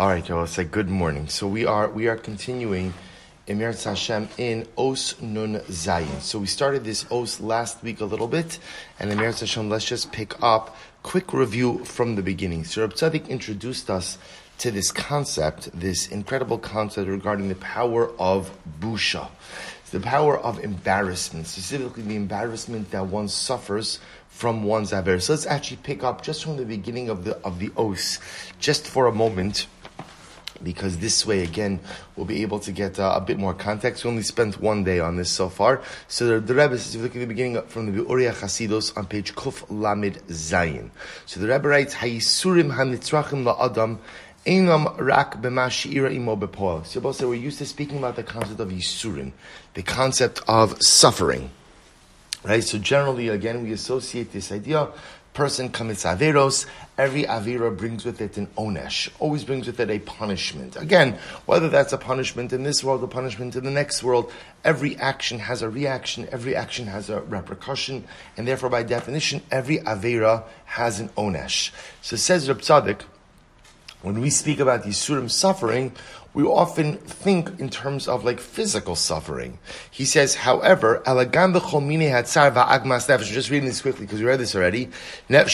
All right, y'all. Let's say good morning. So we are continuing Emirat HaShem in Os Nun Zayin. So we started this Os last week a little bit, and Emirat HaShem, let's just pick up quick review from the beginning. So Reb Tzaddik introduced us to this concept, this incredible concept regarding the power of busha. It's the power of embarrassment, specifically the embarrassment that one suffers from one's avir. So let's actually pick up just from the beginning of the Os, just for a moment, because this way, again, we'll be able to get a bit more context. We only spent one day on this so far. So the Rebbe says, if you look at the beginning from the Be'uri Hasidos on page Kuf Lamid Zayin. So the Rebbe writes, HaYisurim HaNitzrachim LaAdam E'Nam Rak Bema She'ira Imo Bepoel. So both say we're used to speaking about the concept of Yisurim, the concept of suffering. Right? So generally, again, we associate this idea. Person commits averos, every avira brings with it an onesh, always brings with it a punishment. Again, whether that's a punishment in this world, a punishment in the next world, every action has a reaction, every action has a repercussion, and therefore by definition, every avira has an onesh. So says Reb Tzaddik, when we speak about Yisurim suffering, we often think in terms of like physical suffering. He says, however, just reading this quickly because we read this already. Page Kof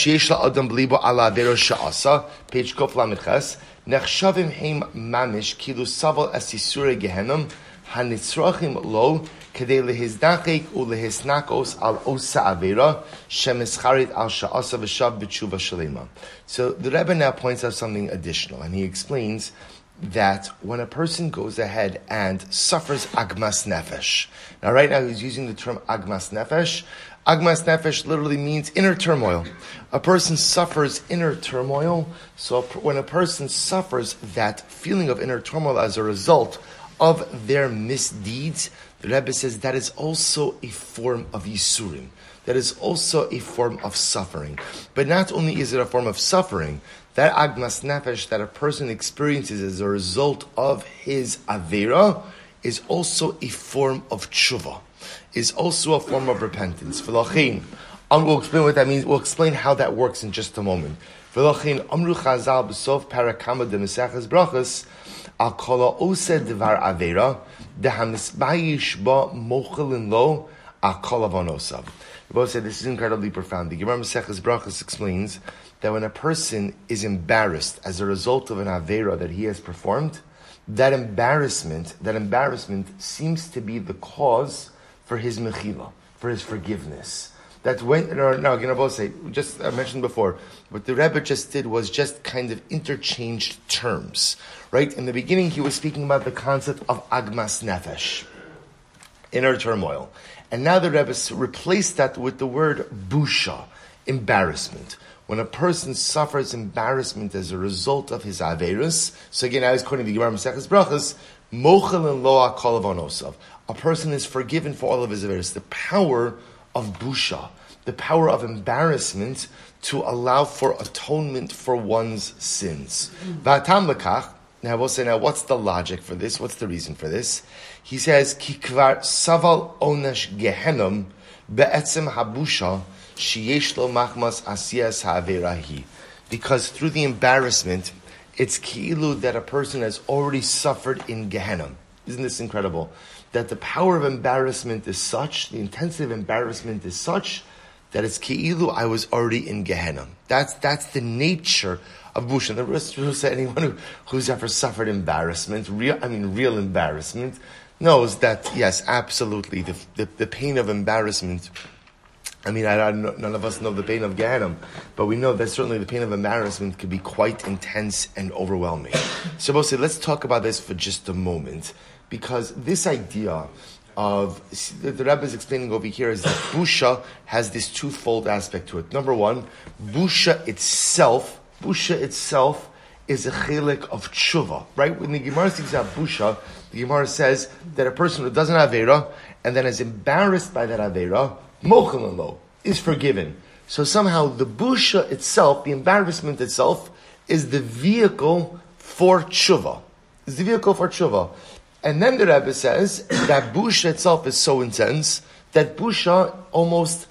Lamechas. Nechshavim heim mamish kilu saval as Yisure Gehenna hanitzrachim lo kedei lehizdachik ulehisnakos al osa avera shemescharit al sha'asa v'shav b'tshuva shalema. So the Rebbe now points out something additional, and he explains that when a person goes ahead and suffers agmas nefesh. Now right now he's using the term agmas nefesh. Agmas nefesh literally means inner turmoil. A person suffers inner turmoil. So when a person suffers that feeling of inner turmoil as a result of their misdeeds, the Rebbe says that is also a form of Yisurim. That is also a form of suffering. But not only is it a form of suffering, that agmas nefesh that a person experiences as a result of his avera is also a form of tshuva, is also a form of repentance. V'lachin, we'll explain what that means. We'll explain how that works in just a moment. V'lachin, amru chazal b'sof parakama de Maseches Brachos, al kol ha'oseh devar avera, dehamizbayish ba mochelin lo, al kol avonosav. We both said this is incredibly profound. The Gemara Maseches Brachos explains that when a person is embarrassed as a result of an avera that he has performed, that embarrassment seems to be the cause for his mechila, for his forgiveness. That's when, I mentioned before, what the Rebbe just did was just kind of interchanged terms, right? In the beginning, he was speaking about the concept of agmas nefesh, inner turmoil. And now the Rebbe replaced that with the word busha, embarrassment. When a person suffers embarrassment as a result of his averos, so again, I was quoting the Gemara Maseches Brachos, mochel lo hakol avonosav. A person is forgiven for all of his averos. The power of busha, the power of embarrassment to allow for atonement for one's sins. V'atam lekach. Now we'll say, now what's the logic for this? What's the reason for this? He says, ki kvar saval onesh gehenom be'etzem habusha. Because through the embarrassment, it's ki'ilu that a person has already suffered in Gehenna. Isn't this incredible? That the power of embarrassment is such, the intensity of embarrassment is such, that it's ki'ilu I was already in Gehenna. That's the nature of busha. The rest will say anyone who's ever suffered embarrassment, real embarrassment, knows that, yes, absolutely, the pain of embarrassment. None of us know the pain of Gehenna, but we know that certainly the pain of embarrassment could be quite intense and overwhelming. So, mostly, let's talk about this for just a moment, because this idea of the Rebbe is explaining over here is that busha has this twofold aspect to it. Number one, busha itself is a chilek of tshuva, right? When the Gemara speaks about busha, the Gemara says that a person who doesn't have avera and then is embarrassed by that avera, mochel lo is forgiven. So somehow the busha itself, the embarrassment itself, is the vehicle for tshuva. It's the vehicle for tshuva. And then the Rebbe says that busha itself is so intense that busha almost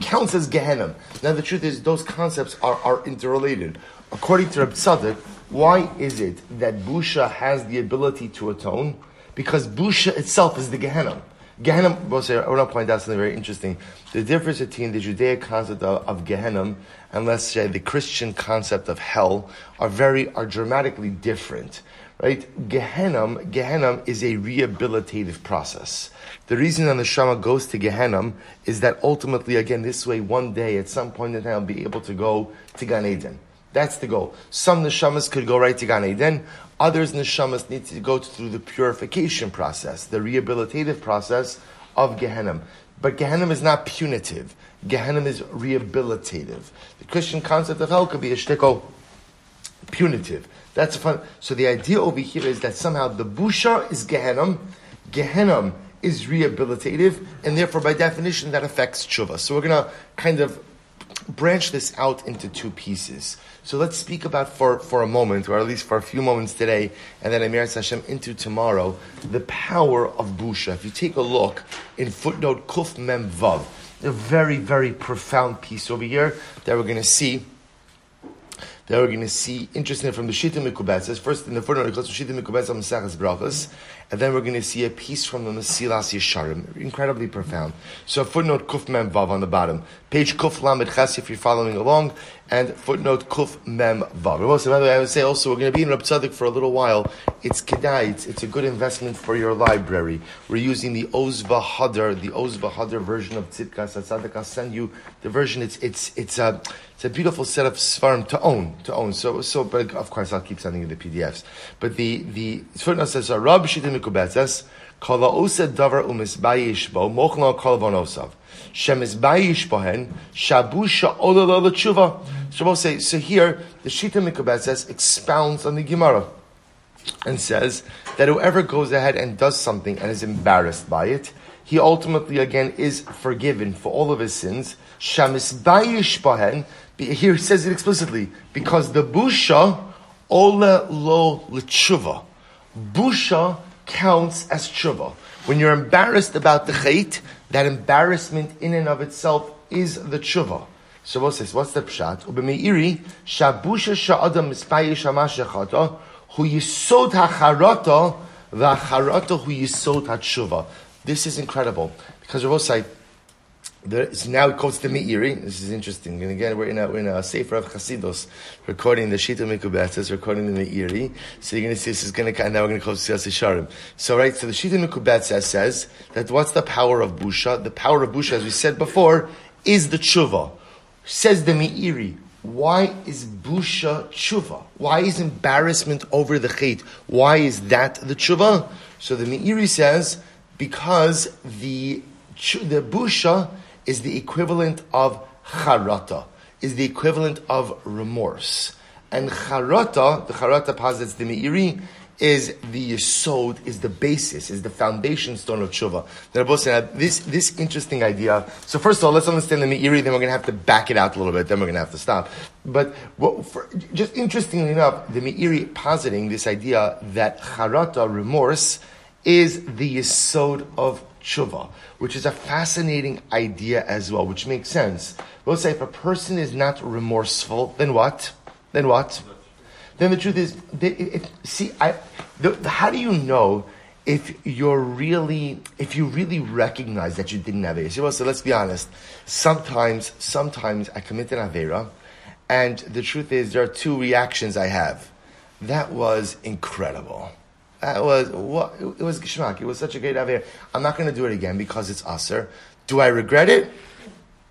counts as Gehenna. Now the truth is those concepts are interrelated. according to Reb Tzaddik, why is it that Busha has the ability to atone? Because Busha itself is the Gehenna. Gehenna, I want to point out something very interesting. The difference between the Judaic concept of Gehenna and, let's say, the Christian concept of hell are dramatically different. Right? Gehenna is a rehabilitative process. The reason the Neshama goes to Gehenna is that ultimately, again, this way, one day, at some point in time, I'll be able to go to Gan Eden. That's the goal. Some Neshamas could go right to Gan Eden. Others Neshamas need to go through the purification process, the rehabilitative process of Gehenna. But Gehenna is not punitive. Gehenna is rehabilitative. The Christian concept of hell could be a shtickle punitive. That's fun. So the idea over here is that somehow the Busha is Gehenna, Gehenna is rehabilitative, and therefore by definition that affects tshuva. So we're going to kind of branch this out into two pieces. So let's speak about for a moment, or at least for a few moments today, and then Emirat HaShem into tomorrow, the power of Busha. If you take a look in footnote Kuf Mem Vav, a very, very profound piece over here that we're going to see. That we're going to see, interesting, from the Shita Mekubetzet. First, in the footnote, from Shita Mekubetzet, Maseches Brachos, and then we're going to see a piece from the Mesilas Yesharim, incredibly profound. So, footnote Kuf Mem Vav on the bottom, page Kuf Lamed Ches, if you're following along, and footnote Kuf Mem Vav. By the way, I would say also we're going to be in Reb Tzaddik for a little while. It's kedai. It's a good investment for your library. We're using the Ozva Hader, version of Tzidka. Tzaddik, I'll send you the version. It's a beautiful set of svarim to own. So, but of course I'll keep sending you the PDFs. But the footnote says Rab Shita Mekubetzet kala osed davar umisbayish bo mochna kala vanosav shemisbayish bohen shabusha olah lo l'teshuva. So we'll say, so here the Shita Mekubetzet expounds on the Gemara and says that whoever goes ahead and does something and is embarrassed by it, he ultimately again is forgiven for all of his sins. Shemisbayish bohen. Here he says it explicitly, because the busha olah lo l'teshuva, busha counts as tshuva. When you're embarrassed about the khayit, that embarrassment in and of itself is the tshuva. So what says? What's the pshat? Ube Meiri shabusha sha'adam mispayish hamash yachata hu yisod hacharata v'acharata hu yisod hatshuva. This is incredible because we're both saying. So now it quotes the Meiri. This is interesting. And again, we're in a Sefer of Hasidos, recording the Shita Mekubetzet, recording the Meiri. So you're going to see this is going to, and now we're going to quote Mesilas Yesharim. So, right, so the Shita Mekubetzet says that what's the power of Busha? The power of Busha, as we said before, is the tshuva. Says the Meiri, why is Busha tshuva? Why is embarrassment over the chet? Why is that the tshuva? So the Meiri says, because the Busha is the equivalent of charata, is the equivalent of remorse. And charata, the charata posits the Meiri, is the yisod, is the basis, is the foundation stone of tshuva. They're both saying this interesting idea. So first of all, let's understand the Meiri, then we're going to have to back it out a little bit, then we're going to have to stop. But just interestingly enough, the Meiri positing this idea that charata, remorse, is the yisod of tshuva, which is a fascinating idea as well, which makes sense. We'll say if a person is not remorseful, then what? Then the truth is, how do you know if you really recognize that you didn't have it? So let's be honest. Sometimes I commit an avera, and the truth is there are two reactions I have. That was incredible. It was Gishmak. It was such a great avir. I'm not going to do it again because it's aser. Do I regret it?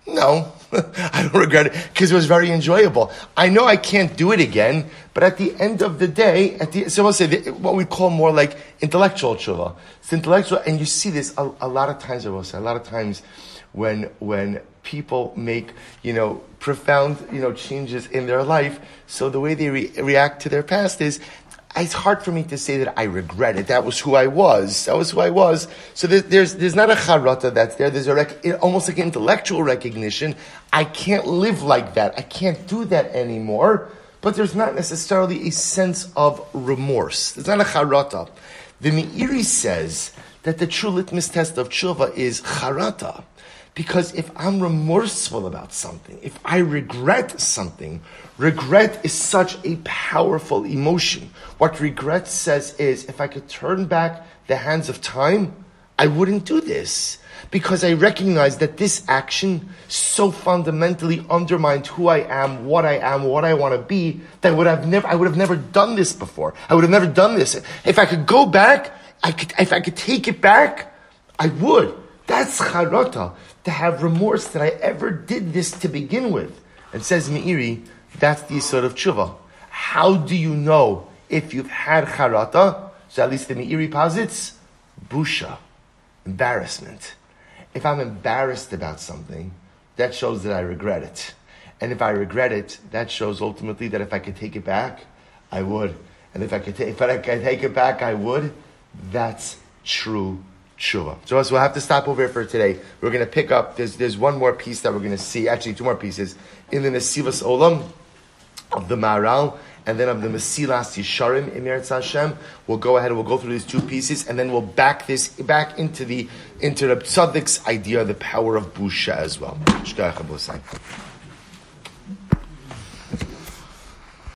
No, I don't regret it because it was very enjoyable. I know I can't do it again, but at the end of the day, so we'll say what we call more like intellectual tshuva. It's intellectual, and you see this a lot of times. I will say a lot of times when people make profound changes in their life. So the way they react to their past is, it's hard for me to say that I regret it. That was who I was. So there's not a charata that's there. There's almost like intellectual recognition. I can't live like that. I can't do that anymore. But there's not necessarily a sense of remorse. There's not a charata. The Meiri says that the true litmus test of tshuva is charata. Because if I'm remorseful about something, if I regret something, regret is such a powerful emotion. What regret says is, if I could turn back the hands of time, I wouldn't do this. Because I recognize that this action so fundamentally undermined who I am, what I am, what I want to be, that I would have never done this before. I would have never done this. If I could go back, if I could take it back, I would. That's charata, to have remorse that I ever did this to begin with. And says Meiri, that's the yisod of tshuva. How do you know if you've had charata? So at least the Meiri posits, busha, embarrassment. If I'm embarrassed about something, that shows that I regret it. And if I regret it, that shows ultimately that if I could take it back, I would. And if I could take it back, I would. That's true tshuva. So we'll have to stop over here for today. We're going to pick up, there's one more piece that we're going to see, actually two more pieces, in the Mesilas Olam of the Maharal, and then of the Mesilas Yesharim, Emirat HaShem. We'll go ahead and we'll go through these two pieces, and then we'll back into Reb Tzaddik's idea, the power of Busha as well.